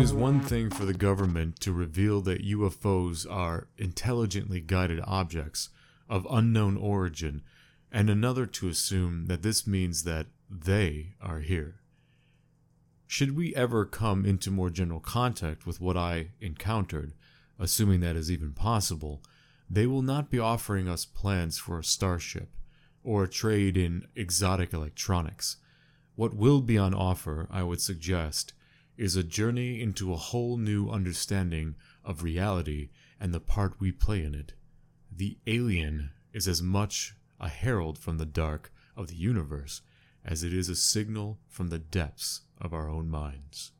It is one thing for the government to reveal that UFOs are intelligently guided objects of unknown origin, and another to assume that this means that they are here. Should we ever come into more general contact with what I encountered, assuming that is even possible, they will not be offering us plans for a starship or a trade in exotic electronics. What will be on offer, I would suggest, is a journey into a whole new understanding of reality and the part we play in it. The alien is as much a herald from the dark of the universe as it is a signal from the depths of our own minds.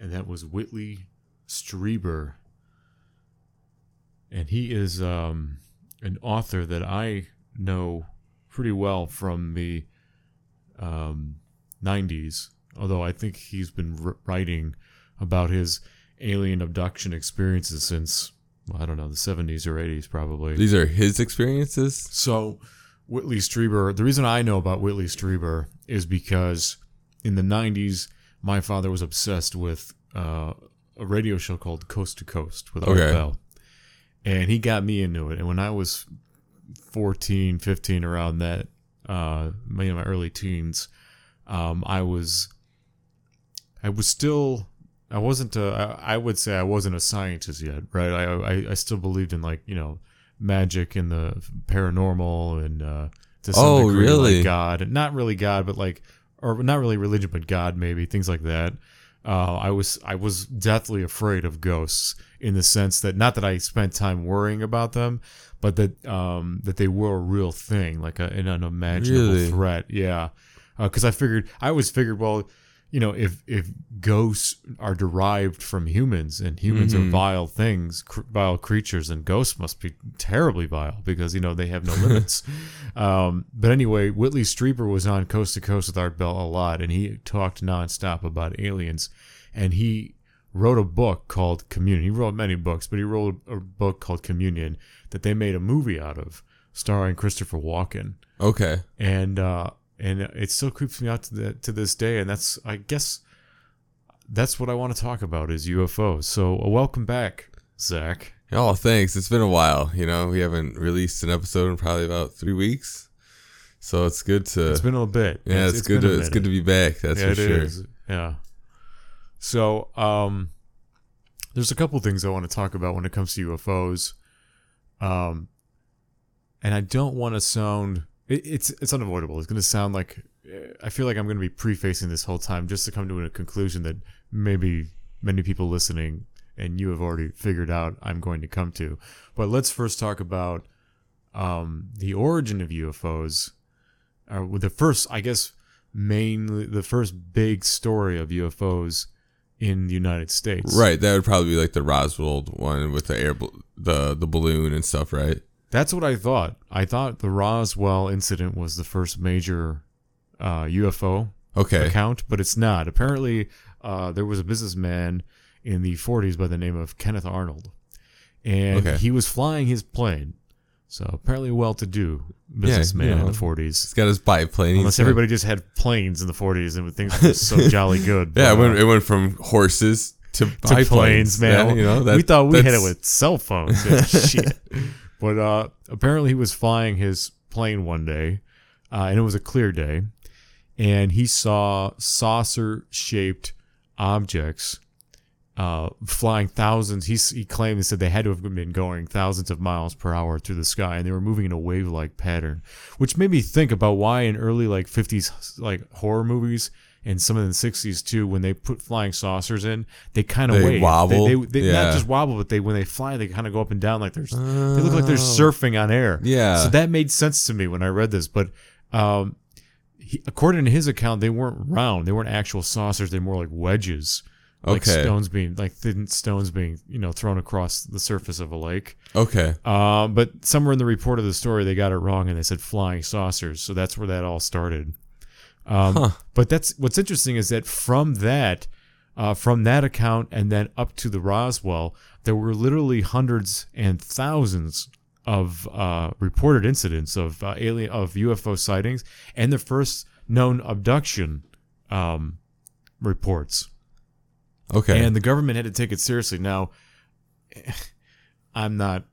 And that was Whitley Strieber. And he is an author that I know pretty well from the 90s, although I think he's been writing about his alien abduction experiences since, well, I don't know, the 70s or 80s probably. These are his experiences? So Whitley Strieber, the reason I know about Whitley Strieber is because in the 90s, my father was obsessed with a radio show called Coast to Coast with Art Bell. And he got me into it. And when I was 14, 15, around that, my early teens, I wasn't a scientist yet, right? I still believed in, like, you know, magic and the paranormal and to some degree, really? Like God. Not really God, but like, or not really religion, but God maybe, things like that. I was deathly afraid of ghosts in the sense that, not that I spent time worrying about them, but that that they were a real thing, like an unimaginable threat. Yeah, because I always figured, well, you know, if ghosts are derived from humans and humans are vile things, vile creatures, and ghosts must be terribly vile because, you know, they have no limits. But anyway, Whitley Strieber was on Coast to Coast with Art Bell a lot, and he talked nonstop about aliens. And he wrote a book called Communion. He wrote many books, but he wrote a book called Communion that they made a movie out of, starring Christopher Walken. Okay. And it still creeps me out to this day, and that's, I guess, that's what I want to talk about, is UFOs. So welcome back, Zach. Oh, thanks. It's been a while. You know, we haven't released an episode in probably about 3 weeks, so it's good to. It's been a bit. Yeah, it's good to be back. That's for sure. Is. Yeah. So there's a couple things I want to talk about when it comes to UFOs, and I don't want to sound. It's unavoidable. It's going to sound like, I feel like I'm going to be prefacing this whole time just to come to a conclusion that maybe many people listening and you have already figured out I'm going to come to. But let's first talk about the origin of UFOs. The first big story of UFOs in the United States. Right. That would probably be like the Roswell one with the the balloon and stuff, right? That's what I thought. I thought the Roswell incident was the first major UFO account, but it's not. Apparently, there was a businessman in the 40s by the name of Kenneth Arnold, and he was flying his plane. So apparently a well-to-do businessman in the 40s. He's got his biplane. Unless everybody just had planes in the 40s and things were so jolly good. Yeah, it went from horses to planes, man. Yeah, you know, we thought we had it with cell phones. Yeah, shit. But apparently he was flying his plane one day, and it was a clear day, and he saw saucer-shaped objects flying thousands. He claimed and said they had to have been going thousands of miles per hour through the sky, and they were moving in a wave-like pattern, which made me think about why in early 50s horror movies and some of the 60s too, when they put flying saucers in, they kind of wave. Wobble. They not just wobble, but when they fly, they kind of go up and down like they look like they're surfing on air. Yeah. So that made sense to me when I read this. But according to his account, they weren't round. They weren't actual saucers. They were more like wedges. Like stones being, thin stones being, you know, thrown across the surface of a lake. Okay. But somewhere in the report of the story, they got it wrong and they said flying saucers. So that's where that all started. But that's what's interesting, is that from that account and then up to the Roswell, there were literally hundreds and thousands of reported incidents of UFO sightings and the first known abduction reports. Okay. And the government had to take it seriously. Now, I'm not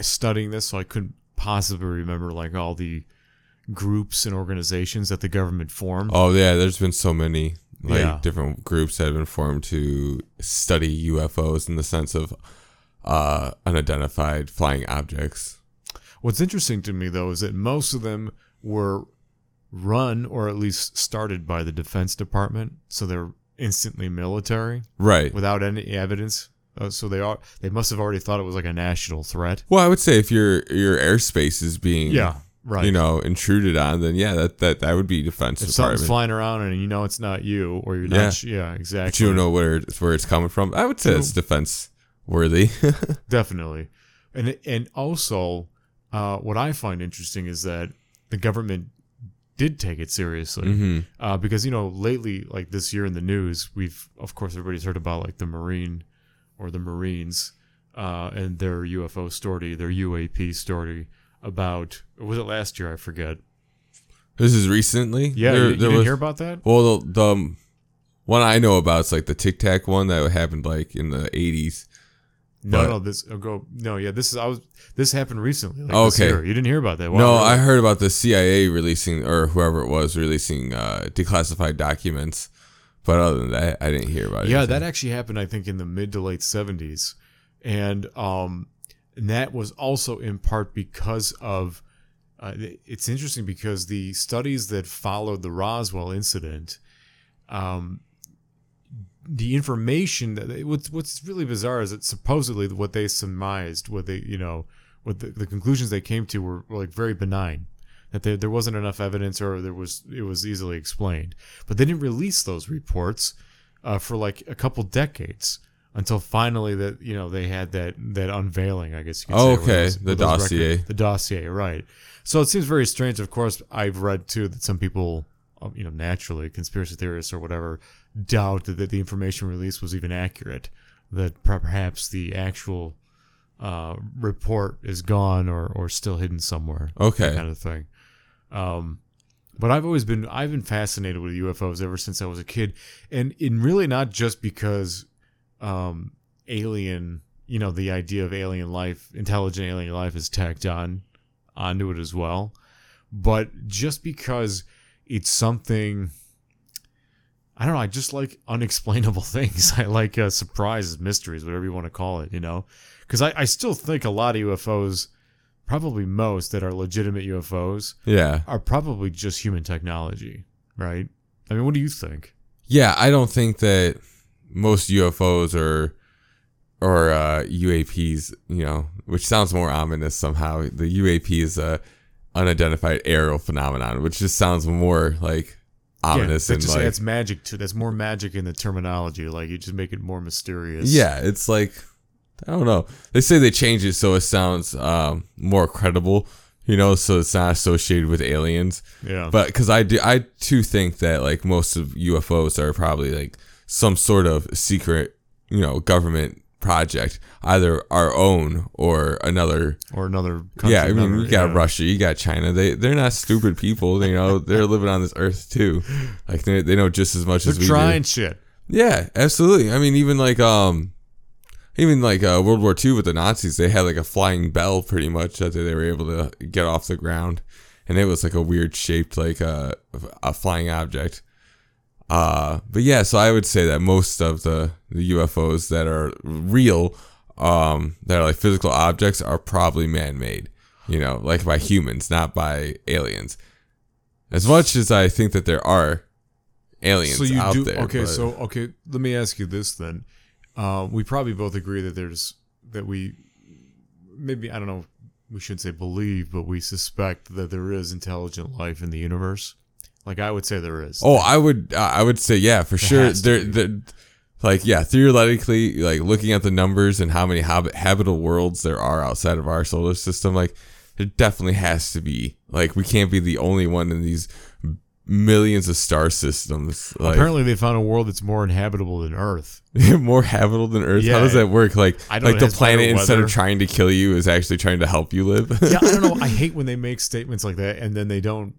studying this, so I couldn't possibly remember like all the groups and organizations that the government formed. Oh, yeah. There's been so many different groups that have been formed to study UFOs in the sense of unidentified flying objects. What's interesting to me, though, is that most of them were run or at least started by the Defense Department, so they're instantly military, right? Without any evidence, so they must have already thought it was like a national threat. Well, I would say if your airspace is being intruded on, then that would be Defense Department. If something's flying around and it's not you, or you're not, exactly. But you don't know where it's coming from. I would say it's defense worthy, definitely, and also what I find interesting is that the government did take it seriously, because lately, like this year in the news, we've of course everybody's heard about like the Marines and their UFO story, their UAP story about, was it last year? I forget. This is recently. Yeah, you didn't hear about that? Well, the one I know about is like the Tic Tac one that happened like in the 80s. This happened recently. Like okay, you didn't hear about that. Why? No, I heard about the CIA releasing, or whoever it was releasing, declassified documents. But other than that, I didn't hear about it. Yeah, that actually happened, I think, in the mid to late 70s, and that was also in part because of. It's interesting because the studies that followed the Roswell incident. The information that what's really bizarre is that supposedly what they surmised, what the conclusions they came to were like very benign, that there wasn't enough evidence, or it was easily explained. But they didn't release those reports for like a couple decades until finally that they had that unveiling, I guess you could say. Okay, the dossier. The dossier, right? So it seems very strange. Of course, I've read too that some people, naturally conspiracy theorists or whatever, doubt that the information released was even accurate, that perhaps the actual report is gone or still hidden somewhere. Okay. That kind of thing. But I've been fascinated with UFOs ever since I was a kid. And in really not just because the idea of alien life, intelligent alien life is tacked onto it as well. But just because it's something, I don't know, I just like unexplainable things. I like surprises, mysteries, whatever you want to call it, Because I still think a lot of UFOs, probably most that are legitimate UFOs, are probably just human technology, right? I mean, what do you think? Yeah, I don't think that most UFOs or UAPs, which sounds more ominous somehow. The UAP is a unidentified aerial phenomenon, which just sounds more like ominous. Yeah, and that's magic too. That's more magic in the terminology. Like you just make it more mysterious. Yeah, it's like, I don't know. They say they change it so it sounds more credible, so it's not associated with aliens. Yeah. But because I too think that like most of UFOs are probably like some sort of secret, government project, either our own or another country. Yeah, I mean, you got Russia, you got China. They're not stupid people. They're living on this earth too. Like they know just as much as we do. They're trying shit. Yeah, absolutely. I mean, even like World War II with the Nazis, they had like a flying bell pretty much that they were able to get off the ground, and it was like a weird shaped like a flying object. But yeah, so I would say that most of the UFOs that are real, that are like physical objects, are probably man-made, like by humans, not by aliens. As much as I think that there are aliens out there. Okay, let me ask you this then. We probably both agree that we shouldn't say believe, but we suspect that there is intelligent life in the universe. Like I would say there is. Oh, I would say yeah, for sure. Theoretically, like looking at the numbers and how many habitable worlds there are outside of our solar system, like it definitely has to be. Like we can't be the only one in these millions of star systems. Like, apparently, they found a world that's more inhabitable than Earth. More habitable than Earth. Yeah. How does that work? Like, the planet, instead of trying to kill you, is actually trying to help you live. Yeah, I don't know. I hate when they make statements like that and then they don't.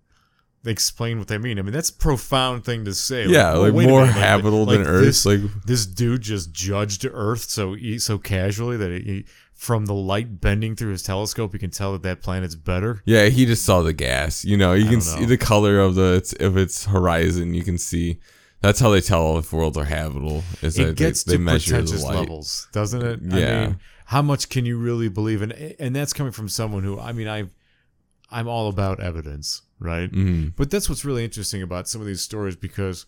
explain what they mean. I mean, that's a profound thing to say. Yeah, like more habitable than Earth. This dude just judged Earth so casually that he, from the light bending through his telescope, you can tell that planet's better. Yeah, he just saw the gas. You know, you can see the color of its horizon. You can see. That's how they tell if worlds are habitable. It gets to pretentious levels, doesn't it? Yeah. I mean, how much can you really believe in? And that's coming from someone who, I mean, I'm all about evidence, right? Mm-hmm. But that's what's really interesting about some of these stories, because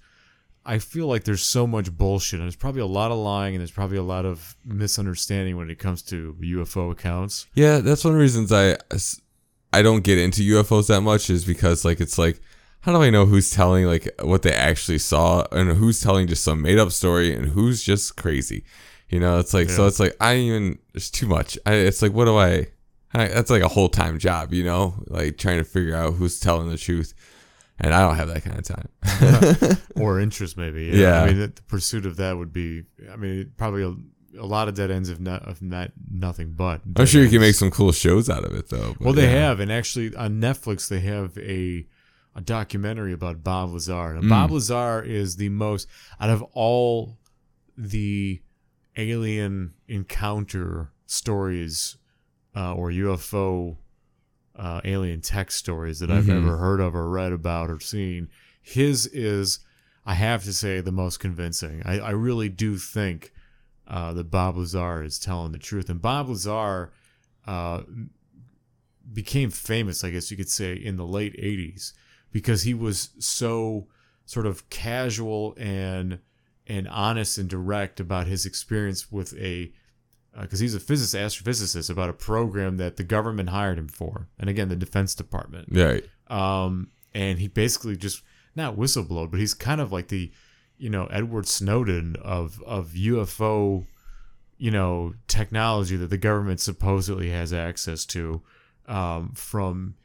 I feel like there's so much bullshit, and there's probably a lot of lying, and there's probably a lot of misunderstanding when it comes to UFO accounts. Yeah, that's one of the reasons I don't get into UFOs that much, is because how do I know who's telling what they actually saw, and who's telling just some made up story, and who's just crazy? You know, it's too much. What do I that's like a whole time job, you know, like trying to figure out who's telling the truth. And I don't have that kind of time or interest, maybe. Yeah. I mean, the pursuit of that would be, I mean, probably a lot of dead ends, if not nothing but. I'm sure you can make some cool shows out of it though. Well, they have. And actually on Netflix, they have a documentary about Bob Lazar. Now, Bob Lazar is the most, out of all the alien encounter stories or UFO alien tech stories that I've ever heard of or read about or seen, his is, I have to say, the most convincing. I really do think that Bob Lazar is telling the truth. And Bob Lazar became famous, I guess you could say, in the late 80s. Because he was so sort of casual and honest and direct about his experience with because he's a astrophysicist, about a program that the government hired him for. And again, the Defense Department. Right. And he basically just, not whistleblowed, but he's kind of like the, you know, Edward Snowden of UFO, you know, technology that the government supposedly has access to from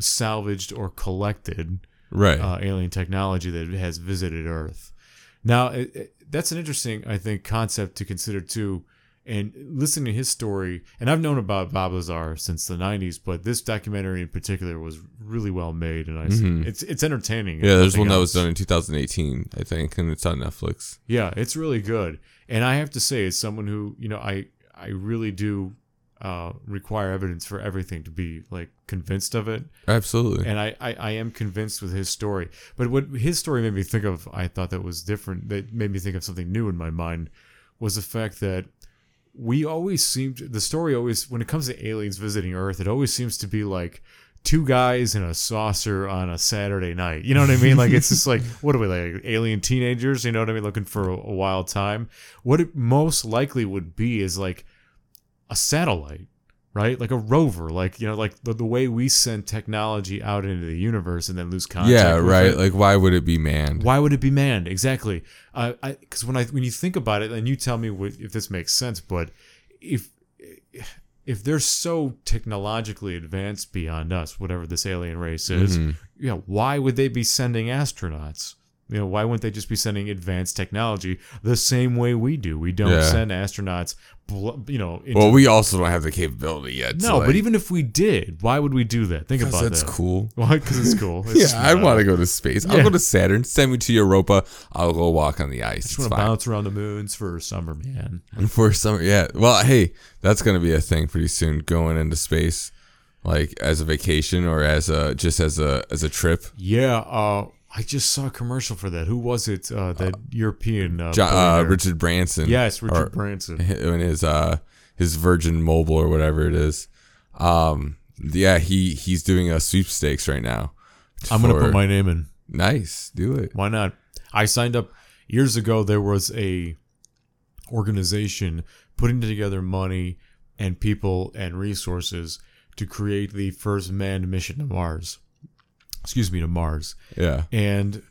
salvaged or collected alien technology that has visited Earth. Now, that's an interesting, I think, concept to consider too. And listening to his story, and I've known about Bob Lazar since the 90s, but this documentary in particular was really well made, and it's entertaining. Yeah, there's one that was done in 2018, I think, and it's on Netflix. Yeah, it's really good. And I have to say, as someone who, you know, I really do require evidence for everything to be like convinced of it. Absolutely. And I am convinced with his story. But what his story made me think of, I thought that was different, that made me think of something new in my mind, was the fact that we always when it comes to aliens visiting Earth, it always seems to be like two guys in a saucer on a Saturday night. You know what I mean? Like, it's just like, what are we, like alien teenagers? You know what I mean? Looking for a wild time. What it most likely would be is like a satellite, right? Like a rover, like, you know, like the way we send technology out into the universe and then lose contact. Yeah, right. Like, why would it be manned? Why would it be manned? Exactly. Because when you think about it, and you tell me if this makes sense, but if they're so technologically advanced beyond us, whatever this alien race is, you know, why would they be sending astronauts? You know, why wouldn't they just be sending advanced technology the same way we do? We don't send astronauts, you know. Well, we also don't have the capability yet. No, but even if we did, why would we do that? Think about that. Because that's cool. Well, because it's cool. It's I want to go to space. Yeah. I'll go to Saturn. Send me to Europa. I'll go walk on the ice. I just want to bounce around the moons for summer, man. For summer, yeah. Well, hey, that's going to be a thing pretty soon, going into space, like as a vacation or as a trip. Yeah, I just saw a commercial for that. Who was it? That European Richard Branson. Yes, Richard Branson. And his Virgin Mobile or whatever it is. Yeah, he's doing a sweepstakes right now. I'm gonna put my name in. Nice, do it. Why not? I signed up years ago. There was a organization putting together money and people and resources to create the first manned mission to Mars. Yeah. And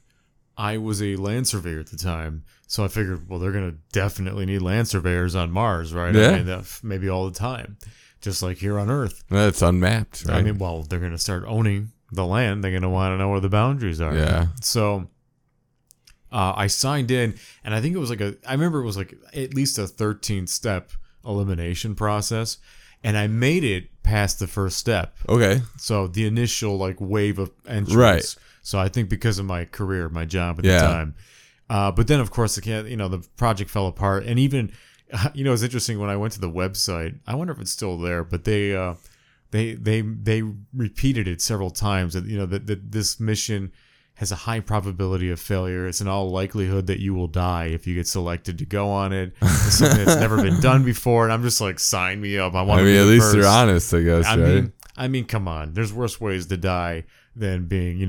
I was a land surveyor at the time, so I figured, well, they're going to definitely need land surveyors on Mars, right? Yeah. I mean, maybe all the time, just like here on Earth. That's unmapped, right? I mean, well, they're going to start owning the land. They're going to want to know where the boundaries are. Yeah. So I signed in, and I think it was I remember it was at least a 13-step elimination process, and I made it past the first step. Okay. So the initial like wave of entrance. Right. So I think because of my career, my job at the time. But then, of course, the project fell apart. And even, it's interesting, when I went to the website, I wonder if it's still there, but they repeated it several times that, that this mission has a high probability of failure. It's in all likelihood that you will die if you get selected to go on it. It's something that's never been done before. And I'm just like, sign me up. I mean, at least they're honest, I guess, right? I mean, come on. There's worse ways to die than being,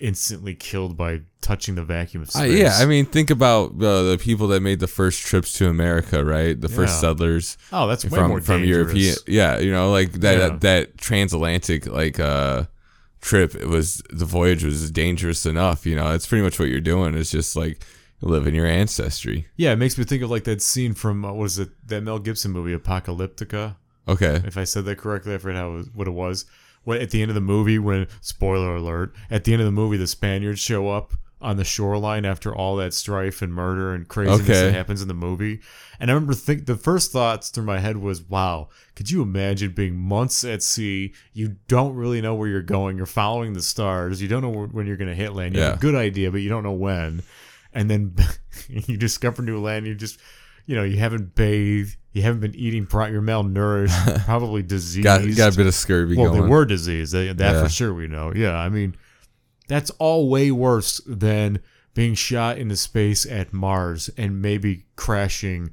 instantly killed by touching the vacuum of space. Think about the people that made the first trips to America, right? The first settlers. Oh, that's way more dangerous. From European. Yeah, that transatlantic, trip, the voyage was dangerous enough. That's pretty much what you're doing. It's just like living your ancestry. Yeah, it makes me think of like that scene from that Mel Gibson movie Apocalyptica. Okay, if I said that correctly, I forget what it was. When, at the end of the movie, spoiler alert, at the end of the movie, the Spaniards show up on the shoreline after all that strife and murder and craziness that happens in the movie. And I remember the first thoughts through my head was, wow, could you imagine being months at sea? You don't really know where you're going. You're following the stars. You don't know when you're going to hit land. You have a good idea, but you don't know when. And then you discover new land. You just, you haven't bathed. You haven't been eating. You're malnourished, probably diseased. got a bit of scurvy going. Well, they were diseased. That for sure we know. Yeah, I mean, that's all way worse than being shot into space at Mars and maybe crashing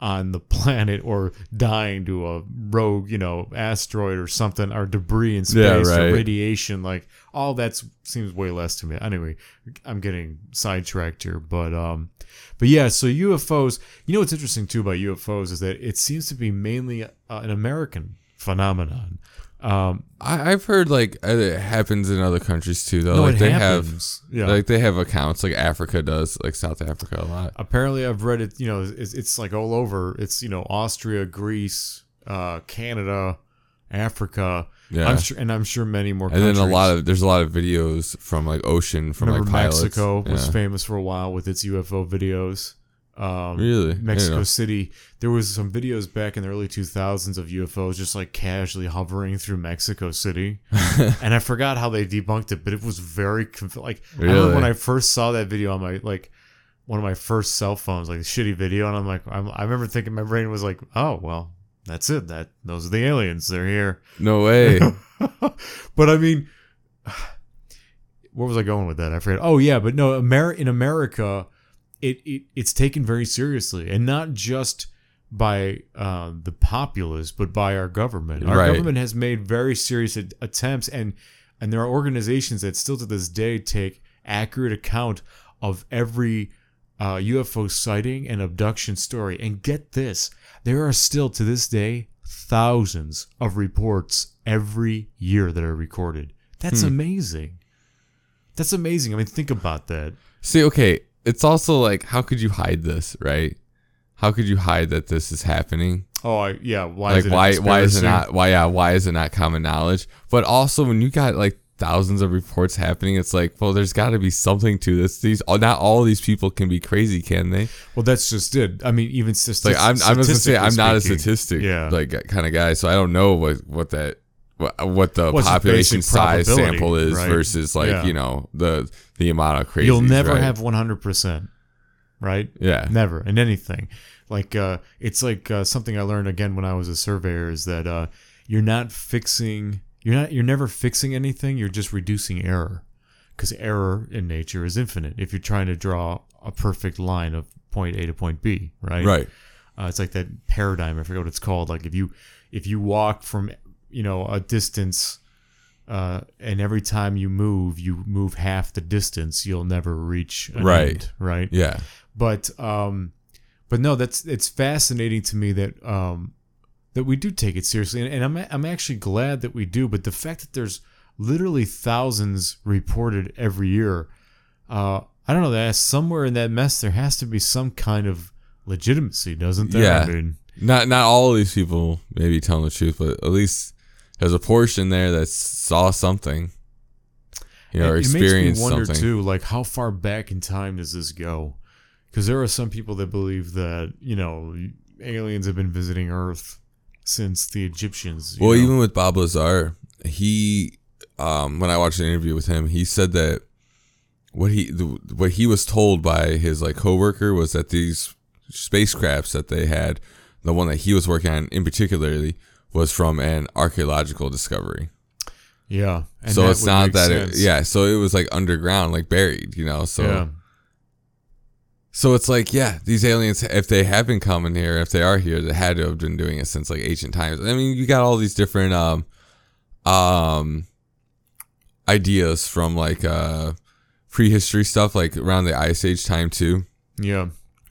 on the planet or dying to a rogue, asteroid or something, or debris in space or radiation. Like, all that seems way less to me. Anyway, I'm getting sidetracked here. But yeah, so UFOs, what's interesting too about UFOs is that it seems to be mainly an American phenomenon. I've heard like it happens in other countries too, though. No, like they have accounts, like Africa does, like South Africa a lot. Apparently, I've read it. It's like all over. It's Austria, Greece, Canada, Africa. Yeah, I'm sure many more countries. And then there's a lot of videos from like ocean from like pilots. Mexico was famous for a while with its UFO videos. Really? Mexico City. There was some videos back in the early 2000s of UFOs just like casually hovering through Mexico City. And I forgot how they debunked it, but it was very really? I remember when I first saw that video on my one of my first cell phones, like a shitty video, and I'm like, I remember thinking, my brain was like, oh well, that's it. Those are the aliens. They're here. No way. But I mean, where was I going with that? I forget. Oh yeah, but no, in America, It's taken very seriously, and not just by the populace, but by our government. Our government has made very serious attempts, and there are organizations that still to this day take accurate account of every UFO sighting and abduction story. And get this, there are still to this day thousands of reports every year that are recorded. That's amazing. That's amazing. I mean, think about that. See, okay. It's also like, how could you hide this, right? How could you hide that this is happening? Why is it not common knowledge? But also, when you got like thousands of reports happening, it's like, well, there's got to be something to this. Not all these people can be crazy, can they? Well, that's just it. I mean, even statistics. I'm just gonna say, I'm not speaking, a statistic kind of guy, so I don't know what the population size sample is versus the amount of crazies. You'll never have 100%, right? Yeah, never in anything. Like it's like something I learned again when I was a surveyor is that you're never fixing anything. You're just reducing error, because error in nature is infinite. If you're trying to draw a perfect line of point A to point B, right? Right. It's like that paradigm. I forget what it's called. Like if you walk from a distance, and every time you move half the distance, you'll never reach an end, right? Yeah. But no, it's fascinating to me that we do take it seriously, and I'm actually glad that we do. But the fact that there's literally thousands reported every year, I don't know, that somewhere in that mess there has to be some kind of legitimacy, doesn't there? Yeah. I mean, not all of these people may be telling the truth, but at least there's a portion there that saw something, or experienced something. It makes me wonder, too, like, how far back in time does this go? Because there are some people that believe that, aliens have been visiting Earth since the Egyptians. Well, even with Bob Lazar, he when I watched an interview with him, he said that what he was told by his like coworker was that these spacecrafts that they had, the one that he was working on in particularly, was from an archaeological discovery. Yeah. And so it's not that so it was like underground, like buried, so yeah. So it's like, yeah, these aliens, if they have been coming here, if they are here, they had to have been doing it since like ancient times. I mean, you got all these different ideas from like prehistory stuff, like around the Ice Age time too. Yeah.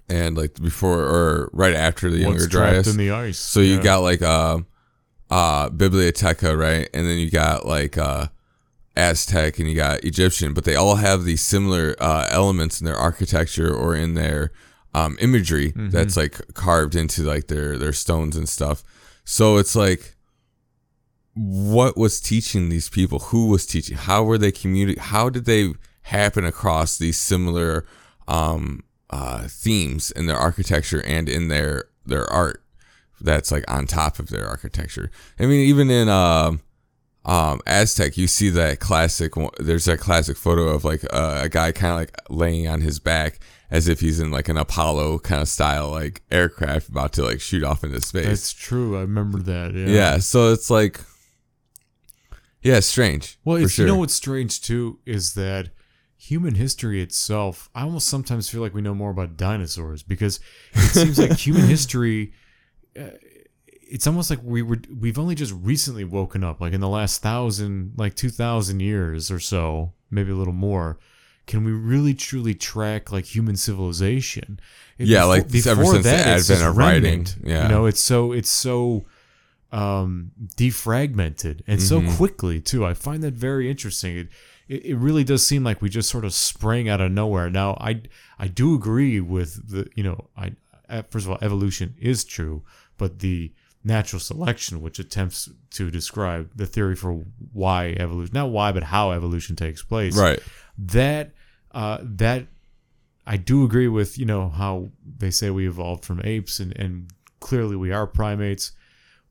And like before or right after the Younger Dryas, in the ice. So you got like Bibliotheca, right? And then you got like Aztec and you got Egyptian, but they all have these similar elements in their architecture or in their imagery that's like carved into like their stones and stuff. So it's like, what was teaching these people? Who was teaching? How were they communicating? How did they happen across these similar themes in their architecture and in their art that's like on top of their architecture? I mean, even in Aztec, you see that classic. There's that classic photo of like a guy kind of like laying on his back as if he's in like an Apollo kind of style like aircraft about to like shoot off into space. That's true. I remember that. Yeah. So it's like, yeah, strange. Well, it's, you know what's strange too is that human history itself, I almost sometimes feel like we know more about dinosaurs because it seems like human history, it's almost like we've only just recently woken up, like in the last 2,000 years or so, maybe a little more. Can we really truly track like human civilization? Ever since the advent of writing. Yeah. It's so defragmented and so quickly too. I find that very interesting. It really does seem like we just sort of sprang out of nowhere. Now, I do agree with first of all, evolution is true, but the natural selection, which attempts to describe the theory for why evolution, not why, but how evolution takes place. Right. That I do agree with, how they say we evolved from apes and clearly we are primates.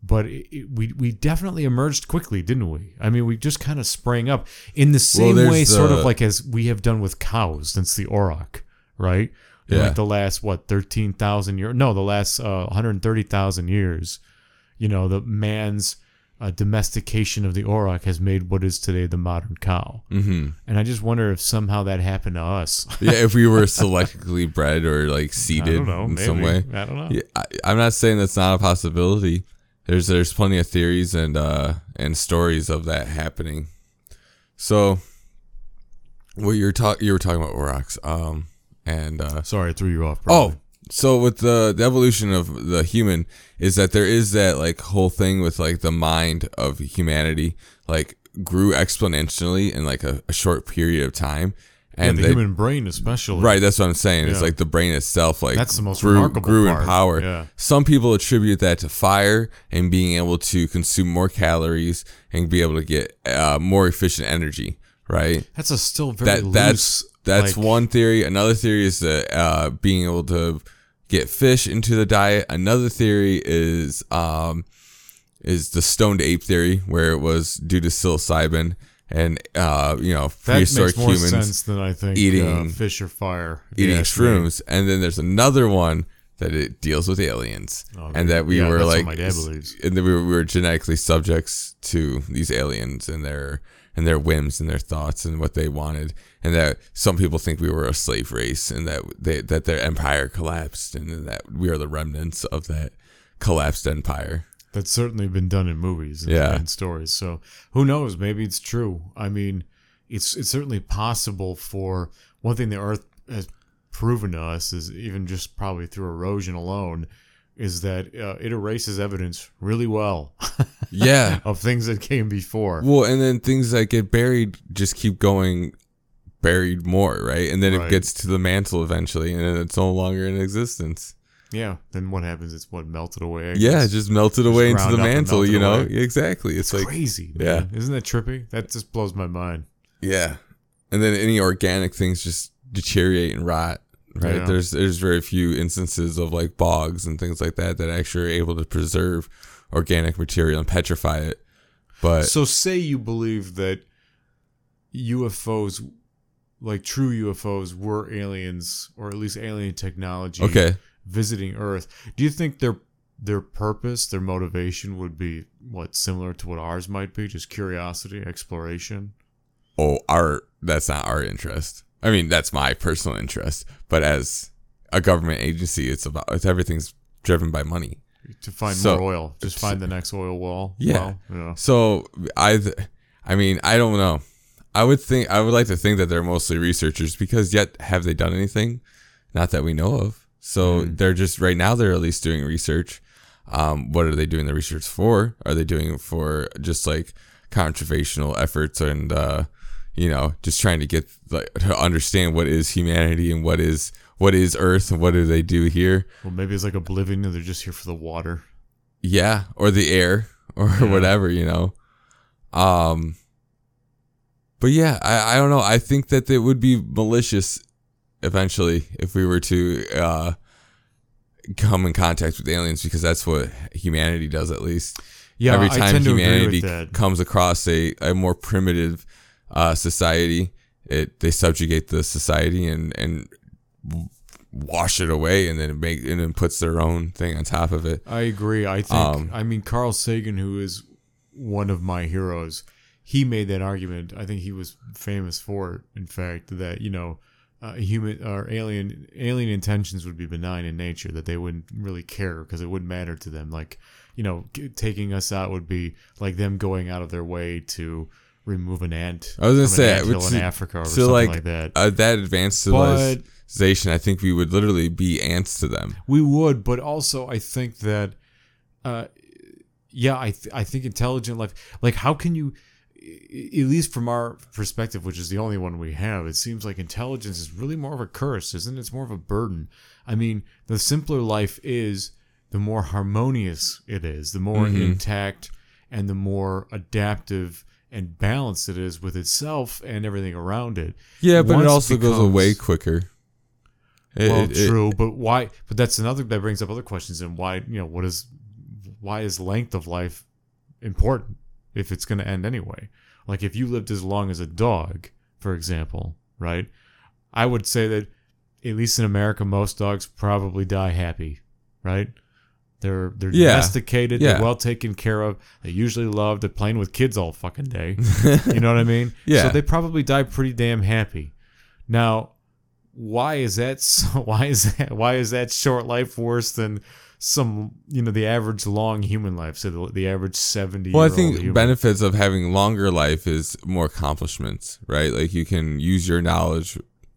But we definitely emerged quickly, didn't we? I mean, we just kind of sprang up in the same way, sort of like as we have done with cows since the Auroch, right? Yeah. Like the last, 13,000 years? No, the last 130,000 years. The man's domestication of the Auroch has made what is today the modern cow. Mm-hmm. And I just wonder if somehow that happened to us. If we were selectively bred or like seeded some way. I don't know. Yeah, I'm not saying that's not a possibility. There's plenty of theories and stories of that happening. So, you were talking about aurochs, sorry, I threw you off. Probably. Oh, so with the evolution of the human is that there is that like whole thing with like the mind of humanity like grew exponentially in like a short period of time. And the human brain especially. Right, that's what I'm saying. Yeah. It's like the brain itself like that's the most remarkable part. In power. Yeah. Some people attribute that to fire and being able to consume more calories and be able to get more efficient energy, right? That's a still very loose. That's like one theory. Another theory is being able to get fish into the diet. Another theory is the stoned ape theory, where it was due to psilocybin. And, prehistoric humans that makes more sense than I think eating fish or fire. Eating shrooms. Right. And then there's another one that it deals with aliens. Oh, and that we were like, my dad believes. And that we were genetically subjects to these aliens and their whims and their thoughts and what they wanted. And that some people think we were a slave race and that that their empire collapsed and that we are the remnants of that collapsed empire. That's certainly been done in movies and stories. So who knows? Maybe it's true. I mean, it's certainly possible. For one thing, the Earth has proven to us is even just probably through erosion alone is that it erases evidence really well. Yeah, of things that came before. Well, and then things that get buried just keep going buried more, right? And then it gets to the mantle eventually, and then it's no longer in existence. Yeah, then what happens? It's melted away. It just melted away into the mantle, away. Exactly. It's like crazy, man. Yeah. Isn't that trippy? That just blows my mind. Yeah. And then any organic things just deteriorate and rot, right? Yeah. There's very few instances of like bogs and things like that that actually are able to preserve organic material and petrify it. But so say you believe that UFOs, like true UFOs, were aliens or at least alien technology visiting Earth. Do you think their purpose, their motivation would be what, similar to what ours might be? Just curiosity, exploration? Oh, that's not our interest. I mean, that's my personal interest. But as a government agency, everything's driven by money. To find more oil. Just find the next oil well. Yeah. Well, yeah. So, I mean, I don't know. I would like to think that they're mostly researchers because yet have they done anything? Not that we know of. So they're just right now they're at least doing research. What are they doing the research for? Are they doing it for just like conservational efforts and just trying to get to understand what is humanity and what is Earth and what do they do here? Well, maybe it's like oblivion and they're just here for the water. Yeah, or the air or whatever, But yeah, I don't know. I think that it would be malicious eventually if we were to come in contact with aliens, because that's what humanity does at least. Yeah, every time humanity comes across a more primitive society, they subjugate the society and wash it away, and then puts their own thing on top of it. I agree. I think Carl Sagan, who is one of my heroes. He made that argument. I think he was famous for it, in fact, that, human or alien intentions would be benign in nature, that they wouldn't really care because it wouldn't matter to them. Like, taking us out would be like them going out of their way to remove an ant. I was going to say, in Africa or something like that. That advanced civilization, I think we would literally be ants to them. We would, but also I think that, I think intelligent life, like how can you... At least from our perspective, which is the only one we have, it seems like intelligence is really more of a curse, isn't it? It's more of a burden. I mean, the simpler life is, the more harmonious it is, the more intact and the more adaptive and balanced it is with itself and everything around it. Yeah, but it also goes away quicker. True, but why? But that's that brings up other questions. And why? Why is length of life important? If it's going to end anyway. Like if you lived as long as a dog, for example, right? I would say that at least in America, most dogs probably die happy, right? They're domesticated, they're well taken care of, they're usually loved, they're playing with kids all fucking day. You know what I mean? Yeah. So they probably die pretty damn happy. Now, why is that short life worse than the average long human life, so the average 70-year-old Well, I think benefits of having longer life is more accomplishments, right? Like you can use your knowledge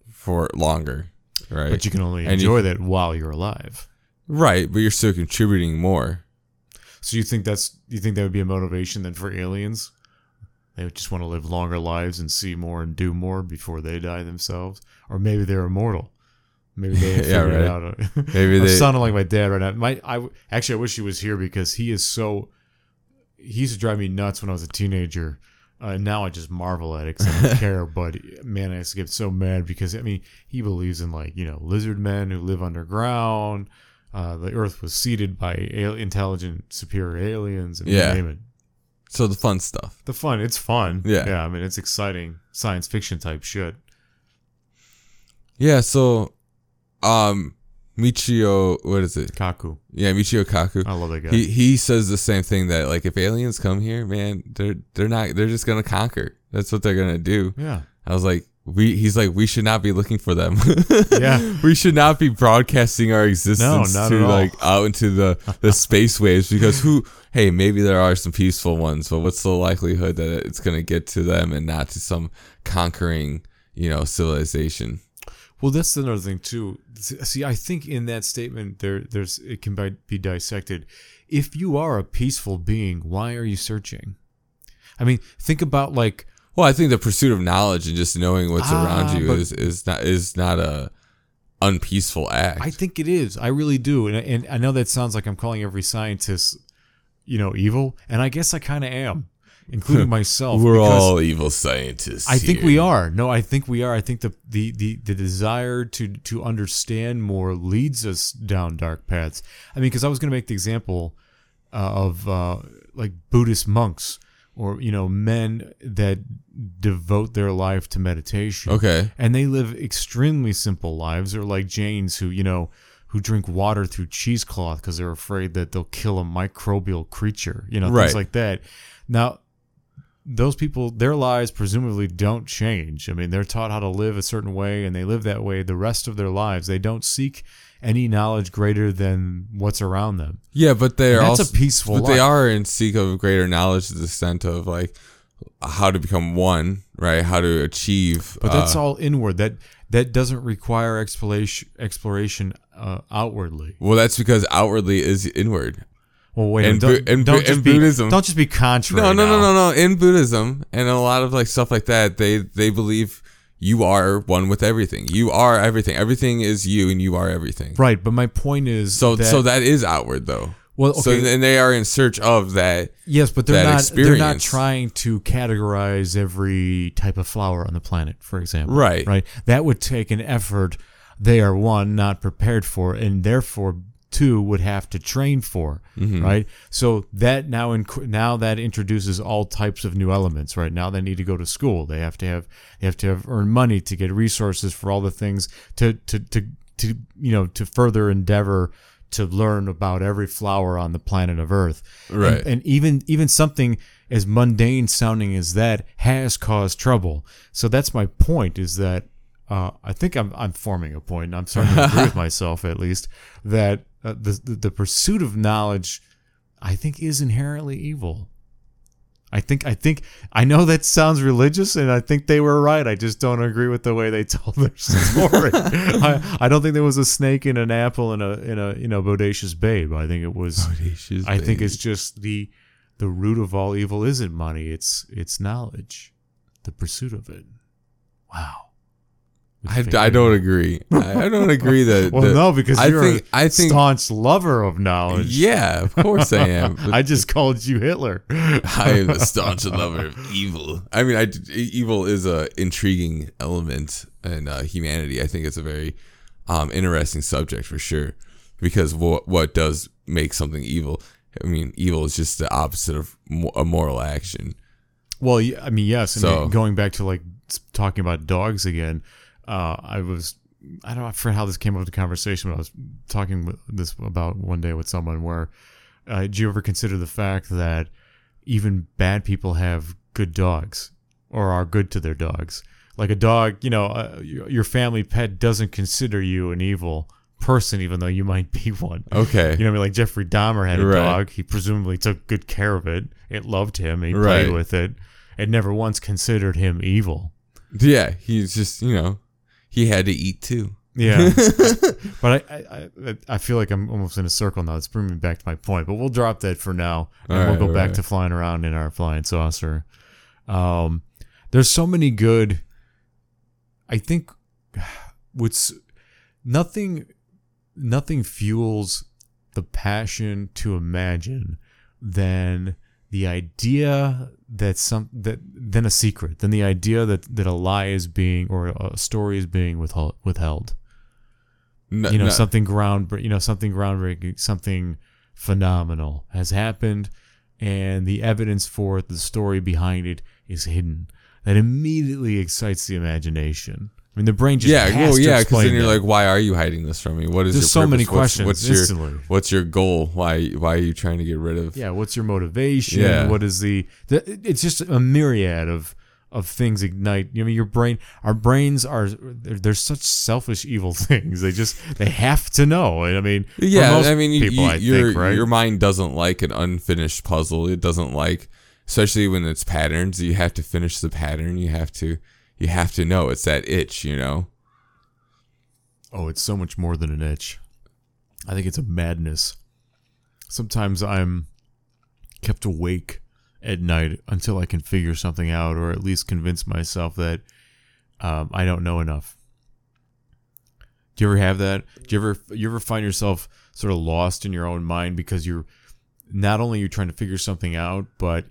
for longer, right? But you can only enjoy that while you're alive. Right, but you're still contributing more. So you think that would be a motivation then for aliens? They would just want to live longer lives and see more and do more before they die themselves? Or maybe they're immortal. Maybe they figured it out. Maybe I'm sounding like my dad right now. I wish he was here because he is so... He used to drive me nuts when I was a teenager. Now I just marvel at it because I don't care. But, man, I used to get so mad because, I mean, he believes in, lizard men who live underground. The Earth was seeded by intelligent, superior aliens. And name it. So the fun stuff. It's fun. Yeah. Yeah, I mean, it's exciting science fiction type shit. Yeah, so... Michio, what is it? Kaku. Yeah, Michio Kaku. I love that guy. He says the same thing that if aliens come here, man, they're just gonna conquer. That's what they're gonna do. Yeah. I was like, we should not be looking for them. Yeah. We should not be broadcasting our existence out into the space waves because maybe there are some peaceful ones, but what's the likelihood that it's gonna get to them and not to some conquering, civilization? Well, that's another thing too. See, I think in that statement there's it can be dissected. If you are a peaceful being, why are you searching? I mean, think about I think the pursuit of knowledge and just knowing what's around you is not a unpeaceful act. I think it is. I really do. And I know that sounds like I'm calling every scientist, evil, and I guess I kind of am. Including myself. We're all evil scientists. I think we are. No, I think we are. I think the desire to understand more leads us down dark paths. I mean, because I was going to make the example of like Buddhist monks or, you know, men that devote their life to meditation. Okay. And they live extremely simple lives, or like Jains who, you know, who drink water through cheesecloth because they're afraid that they'll kill a microbial creature, you know, things like that. Now, those people, their lives presumably don't change. I mean, they're taught how to live a certain way, and they live that way the rest of their lives. They don't seek any knowledge greater than what's around them. Yeah, but they are also a peaceful life. But they are in seek of greater knowledge to the extent of like how to become one, right? How to achieve. But that's all inward. That doesn't require exploration outwardly. Well, that's because outwardly is inward. Well, wait. Don't just be contrary. No. In Buddhism and a lot of like stuff like that, they believe you are one with everything. You are everything. Everything is you, and you are everything. Right. But my point is, so that is outward though. Well, okay. So, and they are in search of that. Yes, but they're not trying to categorize every type of flower on the planet, for example. Right. Right. That would take an effort. They are one, not prepared for, and therefore. Two would have to train for, right? So that now that introduces all types of new elements, right? Now they need to go to school. They have to earn money to get resources for all the things to further endeavor to learn about every flower on the planet of Earth, right? And even something as mundane sounding as that has caused trouble. So that's my point. Is that I think I'm forming a point. And I'm starting to agree with myself, at least, that. The pursuit of knowledge, I think, is inherently evil. I think I know that sounds religious, and I think they were right. I just don't agree with the way they told their story. I don't think there was a snake in an apple and a bodacious babe. I think it was. Bodacious I think babe. It's just the root of all evil isn't money. It's knowledge, the pursuit of it. Wow. I don't agree. I don't agree that. Well, no, because I think staunch lover of knowledge. Yeah, of course I am. I just called you Hitler. I am a staunch lover of evil. I mean, evil is an intriguing element in humanity. I think it's a very interesting subject for sure, because what does make something evil? I mean, evil is just the opposite of a moral action. Well, I mean, yes. So, and going back to like talking about dogs again. I forget how this came up in the conversation, but I was talking about one day with someone where, do you ever consider the fact that even bad people have good dogs or are good to their dogs? Like a dog, you know, your family pet doesn't consider you an evil person, even though you might be one. Okay. You know what I mean? Like Jeffrey Dahmer had a dog. He presumably took good care of it. It loved him. He played with it. It never once considered him evil. Yeah. He's just, you know. He had to eat too. Yeah, but I feel like I'm almost in a circle now. It's bringing me back to my point, but we'll drop that for now, and we'll go back to flying around in our flying saucer. There's so many good. I think, what's nothing fuels the passion to imagine than the idea the idea that a lie is being, or a story is being withheld. Something groundbreaking, something phenomenal has happened, and the evidence for it, the story behind it, is hidden. That immediately excites the imagination. I mean, the brain just has to explain. Because then you're like, why are you hiding this from me? What is There's your so many questions. What's your goal? Why are you trying to get rid of? Yeah, what's your motivation? Yeah. What is it's just a myriad of things ignite. You know, your brain. Our brains are. They're such selfish, evil things. They have to know. I mean, your mind doesn't like an unfinished puzzle. It doesn't like, especially when it's patterns. You have to finish the pattern. You have to know. It's that itch, you know? Oh, it's so much more than an itch. I think it's a madness. Sometimes I'm kept awake at night until I can figure something out, or at least convince myself that I don't know enough. Do you ever have that? Do you ever find yourself sort of lost in your own mind because you're not only you're trying to figure something out, but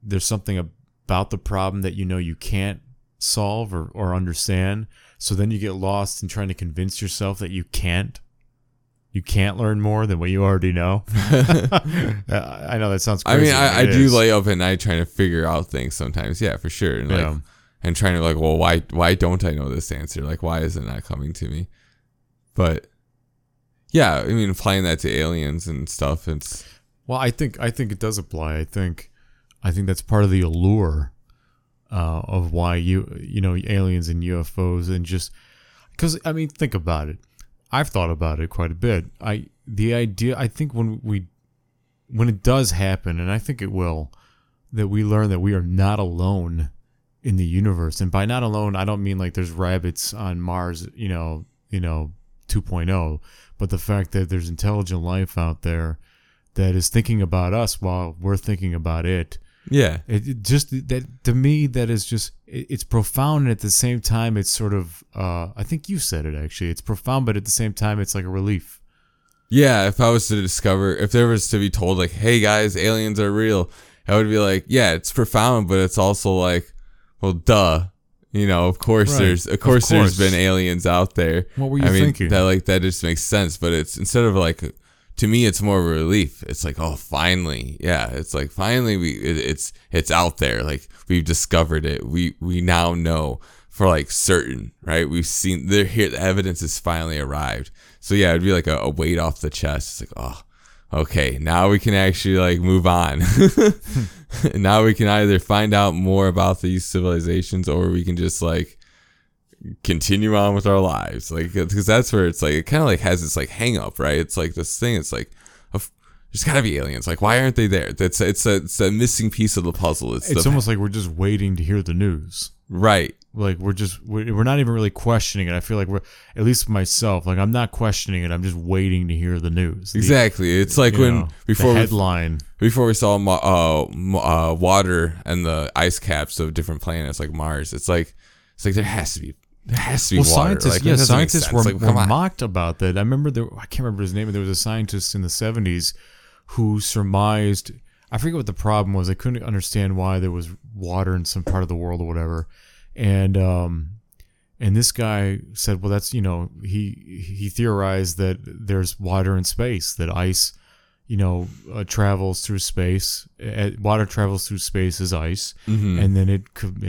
there's something about the problem that you know you can't solve or understand, so then you get lost in trying to convince yourself that you can't. You can't learn more than what you already know. I know that sounds crazy. I mean, I do lay up at night trying to figure out things sometimes. Yeah, for sure. And like, and trying to like, well, why don't I know this answer? Like, why is it not coming to me? But yeah, I mean, applying that to aliens and stuff. It's well, I think it does apply. I think that's part of the allure of why you know, aliens and UFOs, and just because, I mean, think about it. I've thought about it quite a bit. I think when it does happen, and I think it will, that we learn that we are not alone in the universe. And by not alone, I don't mean like there's rabbits on Mars, you know, 2.0, but the fact that there's intelligent life out there that is thinking about us while we're thinking about it. Yeah. It just, that to me, that is just, it's profound, and at the same time it's sort of I think you said it actually, it's profound, but at the same time it's like a relief. Yeah, if there was to be told like, hey guys, aliens are real, I would be like, yeah, it's profound, but it's also like, well, duh, you know, of course, right. There's been aliens out there. What were you thinking? That just makes sense, but it's, instead of like, to me, it's more of a relief. It's like, oh, finally. Yeah, it's like, finally, it's out there. Like, we've discovered it. We now know for, like, certain, right? We've seen, they're here, the evidence has finally arrived. So, yeah, it'd be like a weight off the chest. It's like, oh, okay, now we can actually, like, move on. Now we can either find out more about these civilizations, or we can just, like, continue on with our lives, like, because that's where it's like, it kind of like has this like hang up, right? It's like this thing, it's like, there's gotta be aliens, like, why aren't they there? That's it's a missing piece of the puzzle. It's almost like we're just waiting to hear the news, right? Like, we're not even really questioning it. I feel like we're, at least myself, like, I'm not questioning it, I'm just waiting to hear the news. Exactly. It's like before we saw water and the ice caps of different planets like Mars, it's like there has to be water. Scientists were mocked about that. I remember, I can't remember his name, but there was a scientist in the 70s who surmised, I forget what the problem was. I couldn't understand why there was water in some part of the world or whatever. And this guy said, well, that's, you know, he theorized that there's water in space, that ice, you know, travels through space. Water travels through space as ice, mm-hmm. and then it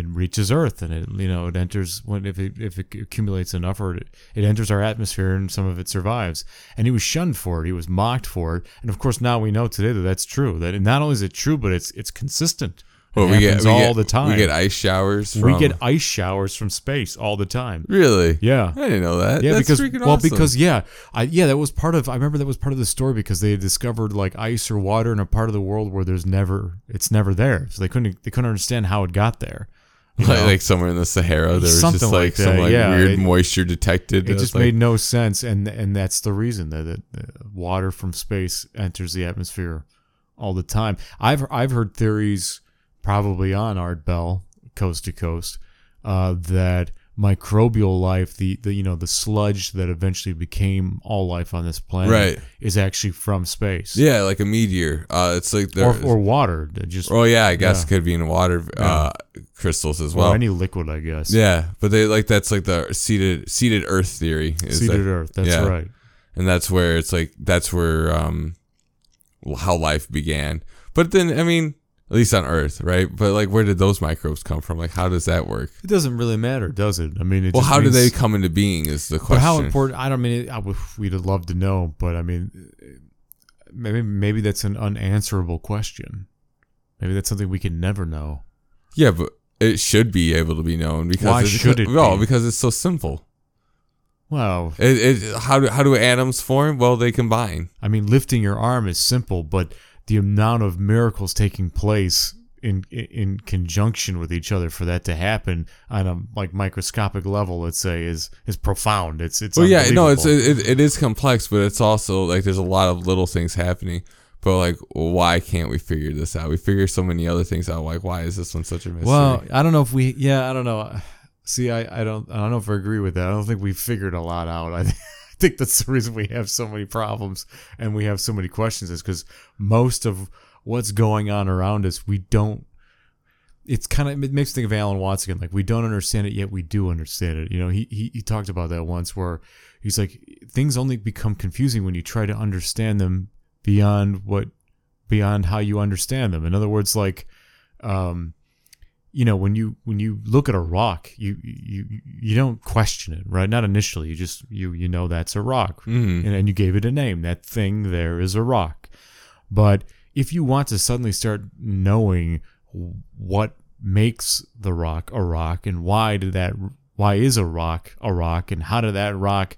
reaches Earth, and it, you know, it enters if it accumulates enough, or it enters our atmosphere, and some of it survives. And he was shunned for it. He was mocked for it. And of course, now we know today that that's true. That not only is it true, but it's consistent. Well, we get the time. We get ice showers. We get ice showers from space all the time. Really? Yeah, I didn't know that. Yeah, that's freaking awesome. Well, because that was part of. I remember that was part of the story, because they had discovered like ice or water in a part of the world where it's never there. So they couldn't understand how it got there. Like somewhere in the Sahara, there was just like some like weird moisture detected. It just made no sense, and that's the reason that water from space enters the atmosphere all the time. I've heard theories, probably on Art Bell, Coast to Coast, that microbial life, the sludge that eventually became all life on this planet, right, is actually from space. Yeah, like a meteor. It's like or water. Just I guess it could be in water crystals as well. Or any liquid, I guess. Yeah, but they like that's like the seeded Earth theory. Earth. That's right. And that's where it's like that's where how life began. But then, I mean, at least on Earth, right? But like, where did those microbes come from? Like, how does that work? It doesn't really matter, does it? I mean, how do they come into being is the question. But how important? I don't mean. We'd love to know, but I mean, maybe that's an unanswerable question. Maybe that's something we can never know. Yeah, but it should be able to be known, because why should it? Well, because it's so simple. Wow. How do atoms form? Well, they combine. I mean, lifting your arm is simple, but the amount of miracles taking place in conjunction with each other for that to happen on a like microscopic level, let's say, is profound. It is complex, but it's also like there's a lot of little things happening. But like, why can't we figure this out? We figure so many other things out. Like, why is this one such a mystery? Well, I don't know if we. Yeah, I don't know. See, I don't know if I agree with that. I don't think we figured a lot out. I think that's the reason we have so many problems and we have so many questions, is because most of what's going on around us, we don't it's kind of, it makes me think of Alan Watts again. Like, we don't understand it, yet we do understand it. You know, he talked about that once where he's like, things only become confusing when you try to understand them beyond how you understand them. In other words, like, you know, when you look at a rock, you don't question it, right? Not initially. You just, you know, that's a rock. Mm-hmm. And you gave it a name. That thing there is a rock. But if you want to suddenly start knowing what makes the rock a rock, and why is a rock, and how did that rock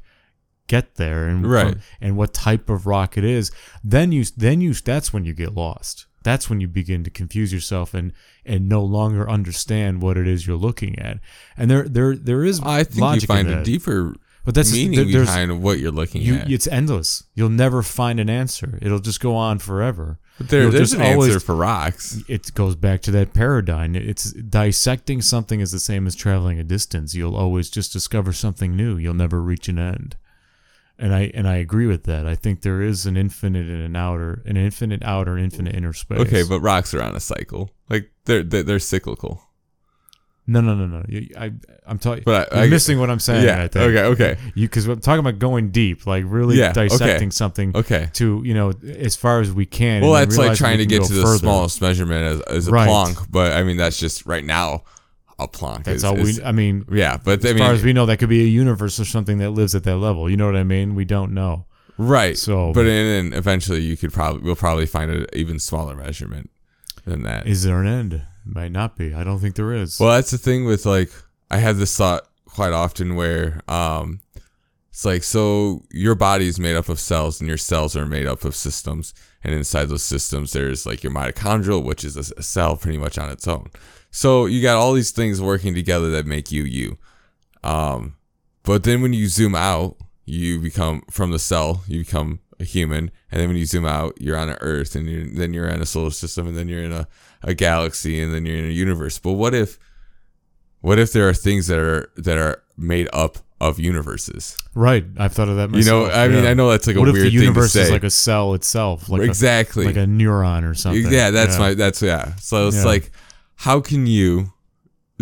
get there, and right, and what type of rock it is, then you that's when you get lost. That's when you begin to confuse yourself and no longer understand what it is you're looking at. And there is, I think, logic you find in that. A deeper but that's meaning behind what you're looking at. It's endless. You'll never find an answer. It'll just go on forever. But there's an answer for rocks. It goes back to that paradigm. It's dissecting something is the same as traveling a distance. You'll always just discover something new. You'll never reach an end. And I agree with that. I think there is an infinite and an infinite outer, infinite inner space. Okay, but rocks are on a cycle. Like they're cyclical. No. I'm talking. You're missing what I'm saying. Yeah. I think. Okay. Because I'm talking about going deep, like really dissecting something. Okay. To as far as we can. Well, that's like trying to get to the smallest measurement as a Planck, but I mean that's just right now a Planck. That's all we. I mean. Yeah, but as far as we know, that could be a universe or something that lives at that level. You know what I mean? We don't know. Right. So, but and eventually you could we'll probably find an even smaller measurement than that. Is there an end? Might not be. I don't think there is. Well, that's the thing with, like, I have this thought quite often where it's like, so your body is made up of cells, and your cells are made up of systems. And inside those systems, there's like your mitochondrial, which is a cell pretty much on its own. So you got all these things working together that make you. But then when you zoom out, you become a human. And then when you zoom out, you're on an Earth, and then you're in a solar system, and then you're in a galaxy, and then you're in a universe. But what if there are things that are made up of universes? Right. I've thought of that myself. I mean, I know that's like a weird thing to say. What if the universe is like a cell itself? Like exactly. Like a neuron or something. Yeah, that's So it's like, how can you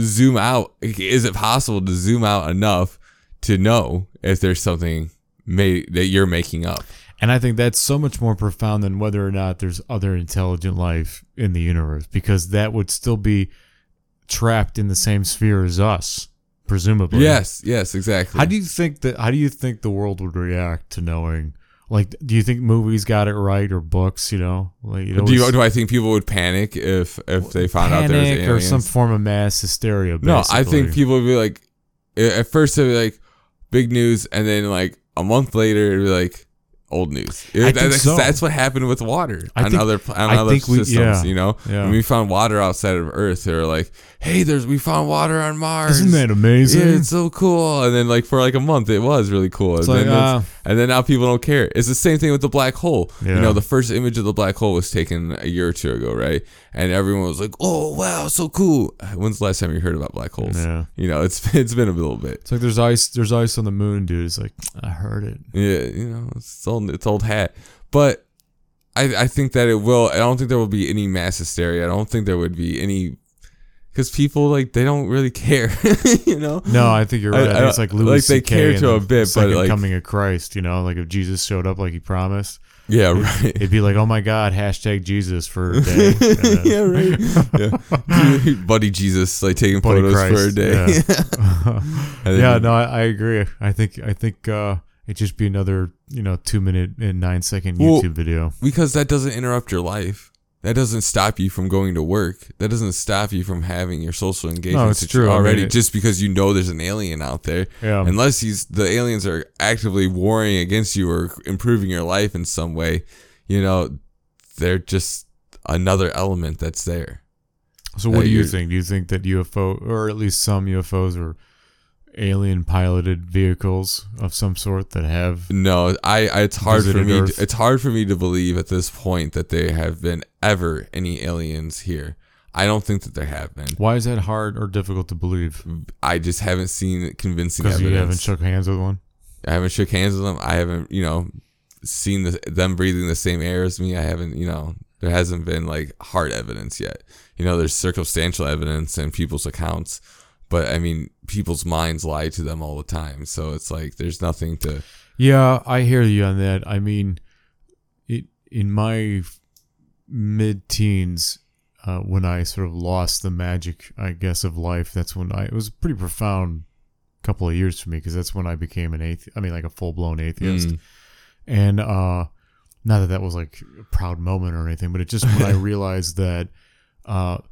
zoom out? Is it possible to zoom out enough to know if there's something made that you're making up? And I think that's so much more profound than whether or not there's other intelligent life in the universe, because that would still be trapped in the same sphere as us, presumably. Yes, exactly. How do you think the world would react to knowing? Like, do you think movies got it right, or books? You know, like do I think people would panic if they found out there was aliens? Or some form of mass hysteria? Basically. No, I think people would be like, at first they'd be like, big news, and then like a month later it'd be like, old news. That's what happened with water on other systems. When we found water outside of Earth, they were like, "Hey, we found water on Mars. Isn't that amazing? Yeah, it's so cool." And then, like, for like a month, it was really cool. And then now people don't care. It's the same thing with the black hole. Yeah. You know, the first image of the black hole was taken a year or two ago, right? And everyone was like, "Oh, wow, so cool." When's the last time you heard about black holes? Yeah. You know, it's been a little bit. It's like there's ice on the moon, dude. It's like, I heard it. Yeah, you know, it's old hat. But I think that it will. I don't think there will be any mass hysteria. I don't think there would be any, because people, like, they don't really care. You know. No, I think you're right. I think it's like Louis, like, they care to a bit, but like coming of Christ, you know, like if Jesus showed up like he promised. Yeah, right. It'd be like, "Oh my God, #Jesus for a day." Yeah, right. Yeah. Buddy Jesus, like taking Buddy photos Christ. For a day. Yeah. I agree. I think it'd just be another, 2-minute and 9-second YouTube video. Because that doesn't interrupt your life. That doesn't stop you from going to work. That doesn't stop you from having your social engagement. No, it's true. Already, just because you know there's an alien out there. Yeah. Unless the aliens are actively warring against you or improving your life in some way, they're just another element that's there. So what do you think? Do you think that UFO, or at least some UFOs, are alien piloted vehicles of some sort that have it's hard for me to believe at this point that there have been ever any aliens here. I don't think that there have been. Why is that hard or difficult to believe? I just haven't seen convincing evidence. Because you haven't shook hands with one? I haven't shook hands with them. I haven't, seen them breathing the same air as me. I haven't, There hasn't been like hard evidence yet. You know, there's circumstantial evidence and people's accounts, but I mean, people's minds lie to them all the time. So it's like there's nothing to. Yeah, I hear you on that. I mean, in my mid-teens, when I sort of lost the magic, I guess, of life, that's when it was a pretty profound couple of years for me, because that's when I became an atheist. I mean, like a full-blown atheist. Mm. And not that that was like a proud moment or anything, but it just when I realized that not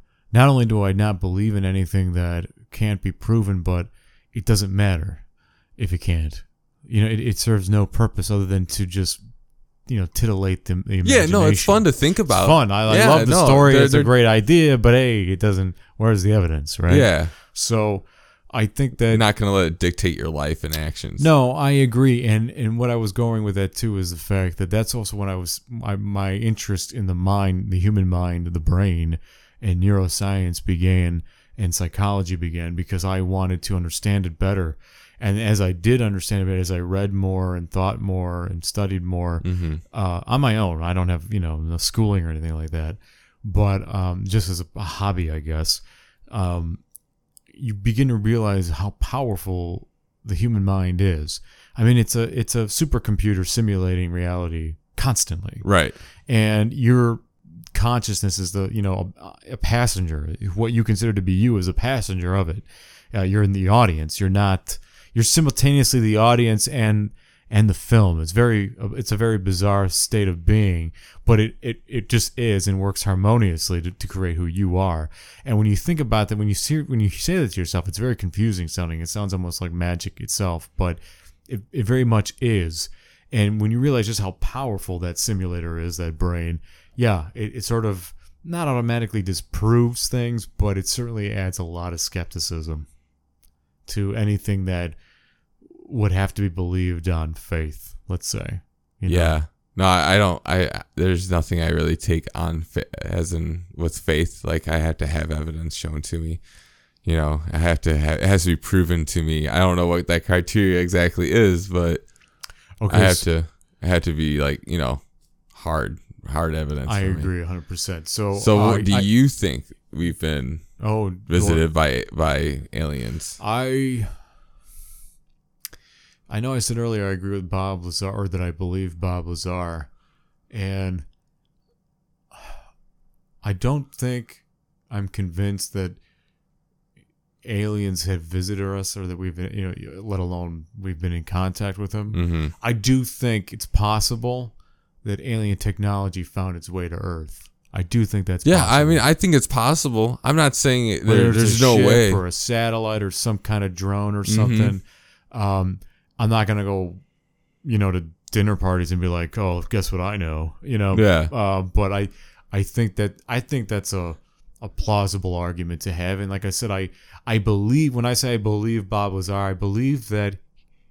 only do I not believe in anything that can't be proven, but it doesn't matter if it can't. You know, it serves no purpose other than to just, you know, titillate the imagination. Yeah, no, it's fun to think about. It's fun. I love the story. It's a great idea, but hey, it doesn't. Where's the evidence, right? Yeah. So I think that you're not going to let it dictate your life and actions. No, I agree. And what I was going with that too is the fact that that's also when I was my interest in the mind, the human mind, the brain, and neuroscience began, and psychology began, because I wanted to understand it better. And as I did understand it, as I read more and thought more and studied more on my own, I don't have, you know, no schooling or anything like that, but just as a hobby, I guess, you begin to realize how powerful the human mind is. I mean, it's a supercomputer simulating reality constantly. Right. And your consciousness is the, you know, a passenger. What you consider to be you is a passenger of it. You're in the audience. You're simultaneously the audience and the film. It's a very bizarre state of being, but it just is and works harmoniously to create who you are. And when you think about that, when you say that to yourself, it's very confusing sounding. It sounds almost like magic itself, but it very much is. And when you realize just how powerful that simulator is, that brain, yeah, it sort of not automatically disproves things, but it certainly adds a lot of skepticism to anything that would have to be believed on faith, let's say. You know? Yeah. No, I don't. There's nothing I really take on as in with faith. Like, I have to have evidence shown to me. You know, I have to have, it has to be proven to me. I don't know what that criteria exactly is, but okay, I have to be like, you know, hard evidence. I agree 100%. So what do you think we've been visited by aliens? I know I said earlier I agree with Bob Lazar, or that I believe Bob Lazar, and I don't think I'm convinced that aliens have visited us, or that we've been, you know, let alone we've been in contact with them. Mm-hmm. I do think it's possible that alien technology found its way to Earth. I do think that's possible. Yeah, I mean, I think it's possible. I'm not saying there's no way. Or a satellite or some kind of drone or something. Mm-hmm. I'm not going to go, you know, to dinner parties and be like, oh, guess what I know, you know. Yeah. But I think that's a plausible argument to have. And like I said, I believe, when I say I believe Bob Lazar, I believe that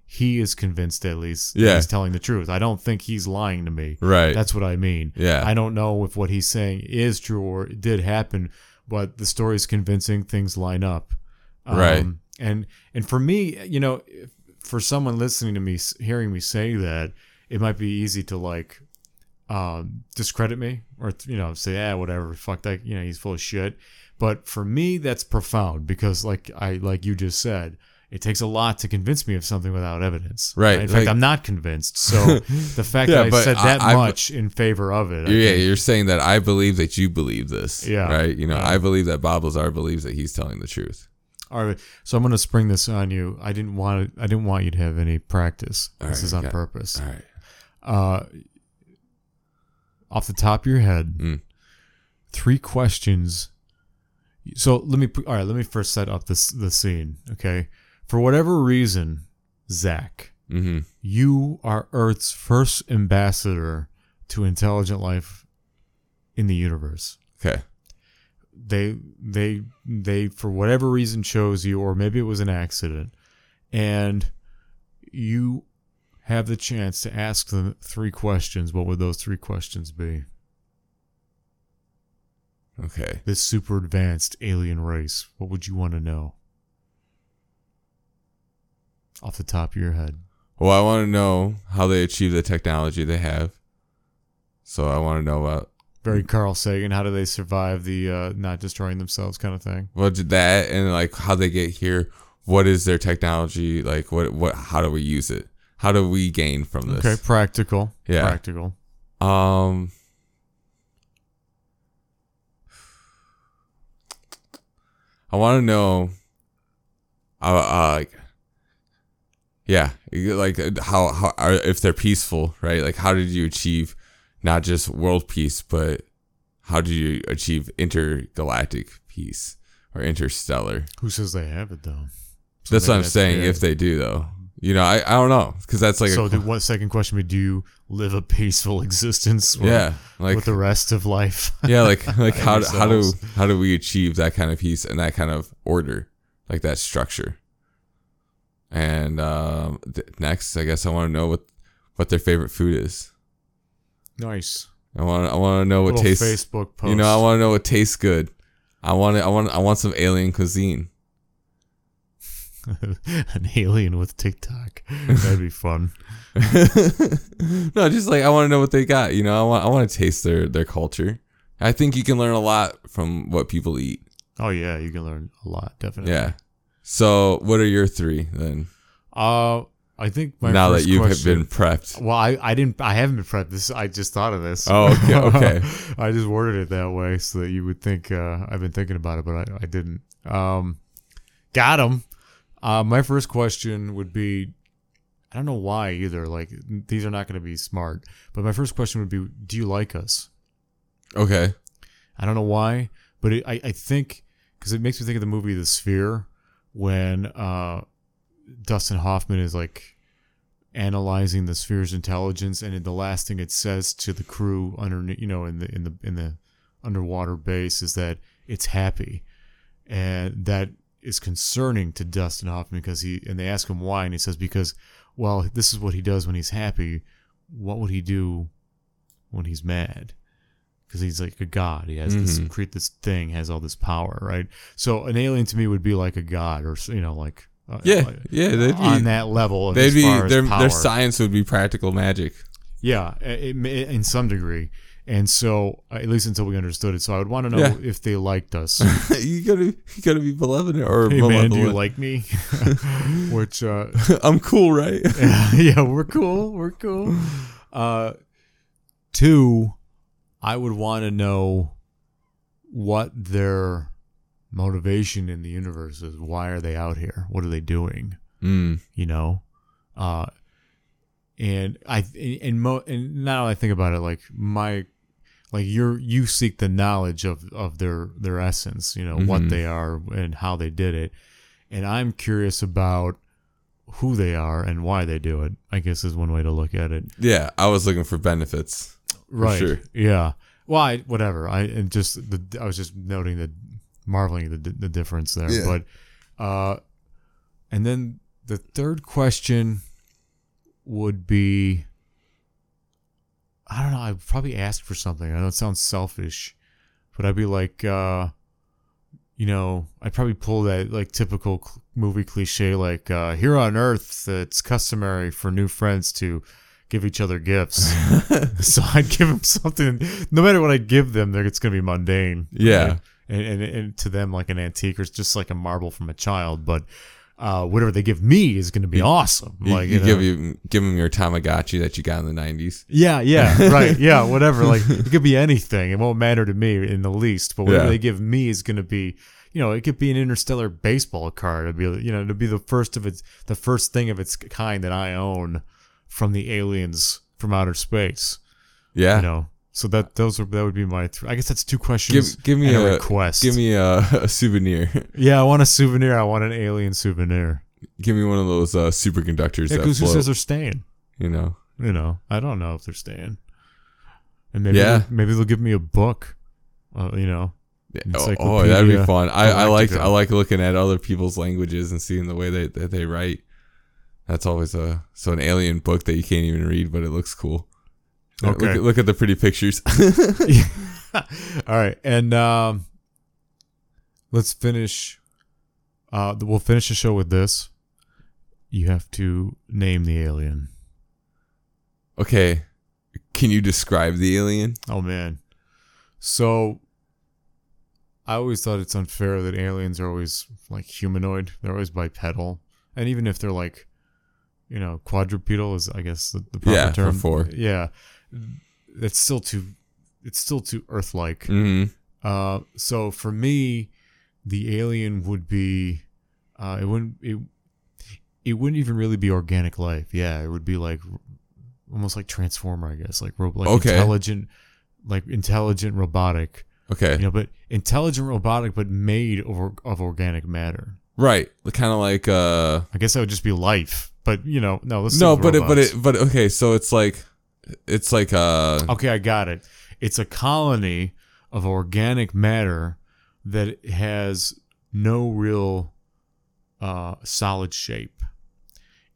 he is convinced, at least, that he's telling the truth. I don't think he's lying to me. Right. That's what I mean. Yeah. I don't know if what he's saying is true or it did happen, but the story's convincing. Things line up. Right. And for me, you know, for someone listening to me, hearing me say that, it might be easy to like discredit me, or, you know, say, yeah, whatever, fuck that, you know, he's full of shit. But for me, that's profound, because like you just said, it takes a lot to convince me of something without evidence. Right. In fact, I'm not convinced. So the fact that I said that much in favor of it. Yeah, you're saying that I believe that you believe this. Yeah. Right? You know, yeah. I believe that Bob Lazar believes that he's telling the truth. All right. So I'm going to spring this on you. I didn't want you to have any practice. All this right, is on purpose. All right. Off the top of your head, 3 questions. So let me first set up the scene, okay? For whatever reason, Zach, you are Earth's first ambassador to intelligent life in the universe. Okay. They for whatever reason chose you, or maybe it was an accident, and you have the chance to ask them 3 questions. What would those 3 questions be? Okay. This super advanced alien race, what would you want to know? Off the top of your head. Well, I want to know how they achieve the technology they have. So I want to know about Very Carl Sagan, how do they survive the not destroying themselves kind of thing. Well, that and like how they get here. What is their technology? Like what how do we use it? How do we gain from this? Okay, practical. Yeah. Practical. I want to know yeah, like how if they're peaceful, right? Like how did you achieve not just world peace, but how do you achieve intergalactic peace or interstellar? Who says they have it though? So that's what I'm saying. If they do though, you know, I don't know, because that's like. So the one second question would be: do you live a peaceful existence? Or, yeah, like with the rest of life. Yeah, like how do we achieve that kind of peace and that kind of order, like that structure? And next, I guess I want to know what their favorite food is. Nice. I want to know what tastes. Facebook post. You know, I want to know what tastes good. I want some alien cuisine. An alien with TikTok. That'd be fun. No, just like I want to know what they got. You know, I want to taste their culture. I think you can learn a lot from what people eat. Oh yeah, you can learn a lot, definitely. Yeah. So, what are your three then? I think my now first that you have been prepped. Well, I haven't been prepped. I just thought of this. Oh, okay. I just worded it that way so that you would think I've been thinking about it, but I didn't. Got him. My first question would be, I don't know why either. Like, these are not going to be smart. But my first question would be, do you like us? Okay. I don't know why, but I think, because it makes me think of the movie The Sphere when Dustin Hoffman is like analyzing the sphere's intelligence, and in the last thing it says to the crew underneath, you know, in the underwater base is that it's happy, and that is concerning to Dustin Hoffman because they ask him why, and he says because, well, this is what he does when he's happy. What would he do when he's mad? Because he's like a god. He has this create this thing, has all this power, right? So an alien to me would be like a god, or you know, like. They'd be on that level. They'd be their science would be practical magic. Yeah, in some degree, and so at least until we understood it. So I would want to know if they liked us. you gotta be beloved or hey man, do you like me? Which I'm cool, right? Yeah, we're cool. We're cool. Two, I would want to know what their motivation in the universe is. Why are they out here? What are they doing? You know, and now I think about it, like you seek the knowledge of their essence, you know, what they are and how they did it, and I'm curious about who they are and why they do it, I guess is one way to look at it. Yeah, I was looking for benefits, right? For sure. Yeah. Well, I was just noting that. Marveling the difference there, yeah. But and then the third question would be, I don't know, I'd probably ask for something. I know it sounds selfish, but I'd be like, you know, I'd probably pull that like typical movie cliche, like here on Earth, it's customary for new friends to give each other gifts. So I'd give them something. No matter what I give them, it's gonna be mundane. Yeah. Right? And to them, like an antique or just like a marble from a child, but whatever they give me is going to be awesome. Like you give them your Tamagotchi that you got in the 90s. Yeah, right. Yeah, whatever. Like it could be anything; it won't matter to me in the least. But whatever they give me is going to be, you know, it could be an interstellar baseball card. It'd be the first thing of its kind that I own from the aliens from outer space. Yeah, you know. So that would be my I guess that's two questions. Give me a request. Give me a souvenir. Yeah, I want a souvenir. I want an alien souvenir. Give me one of those superconductors. Yeah, because who says they're staying? You know. I don't know if they're staying. And maybe they'll give me a book. You know. Oh, that'd be fun. I like looking at other people's languages and seeing the way that they write. That's always an alien book that you can't even read, but it looks cool. Okay. Look at the pretty pictures. All right, and let's finish. We'll finish the show with this. You have to name the alien. Okay, can you describe the alien? Oh man, So I always thought it's unfair that aliens are always like humanoid. They're always bipedal. And even if they're like, you know, quadrupedal is, I guess, the proper term. For. Yeah. It's still too Earth-like. Mm-hmm. So for me, the alien would be, it wouldn't even really be organic life. Yeah. It would be like almost like Transformer, I guess, intelligent robotic. Okay. You know, but intelligent robotic, but made of organic matter. Right. Kind of like, I guess that would just be life, but you know, okay. So it's like, okay, I got it. It's a colony of organic matter that has no real solid shape.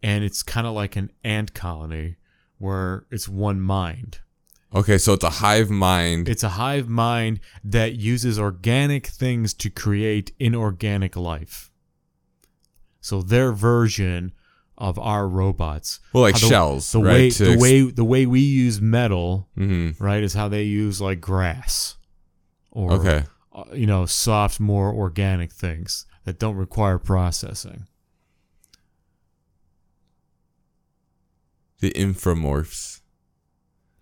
And it's kind of like an ant colony where it's one mind. Okay, so it's a hive mind. It's a hive mind that uses organic things to create inorganic life. So their version of our robots. Well, like shells, the right? The way we use metal, mm-hmm. right, is how they use like grass. Or, okay. You know, soft, more organic things that don't require processing. The inframorphs.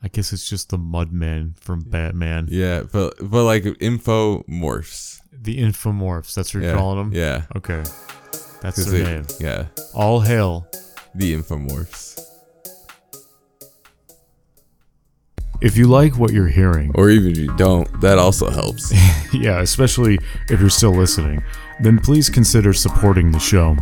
I guess it's just the Mudmen from Batman. Yeah, but like infomorphs. The infomorphs, that's what you're calling them? Yeah. Okay. That's their name. Yeah. All hail the infomorphs. If you like what you're hearing, or even if you don't, that also helps. Yeah, especially if you're still listening, then please consider supporting the show.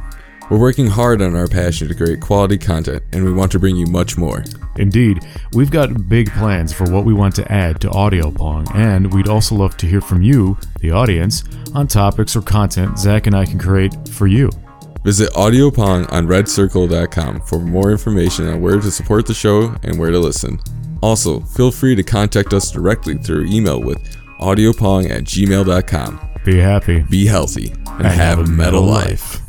We're working hard on our passion to create quality content, and we want to bring you much more. Indeed, we've got big plans for what we want to add to Audio Pong, and we'd also love to hear from you, the audience, on topics or content Zach and I can create for you. Visit AudioPong on redcircle.com for more information on where to support the show and where to listen. Also, feel free to contact us directly through email with audiopong@gmail.com. Be happy, be healthy, and have a metal life.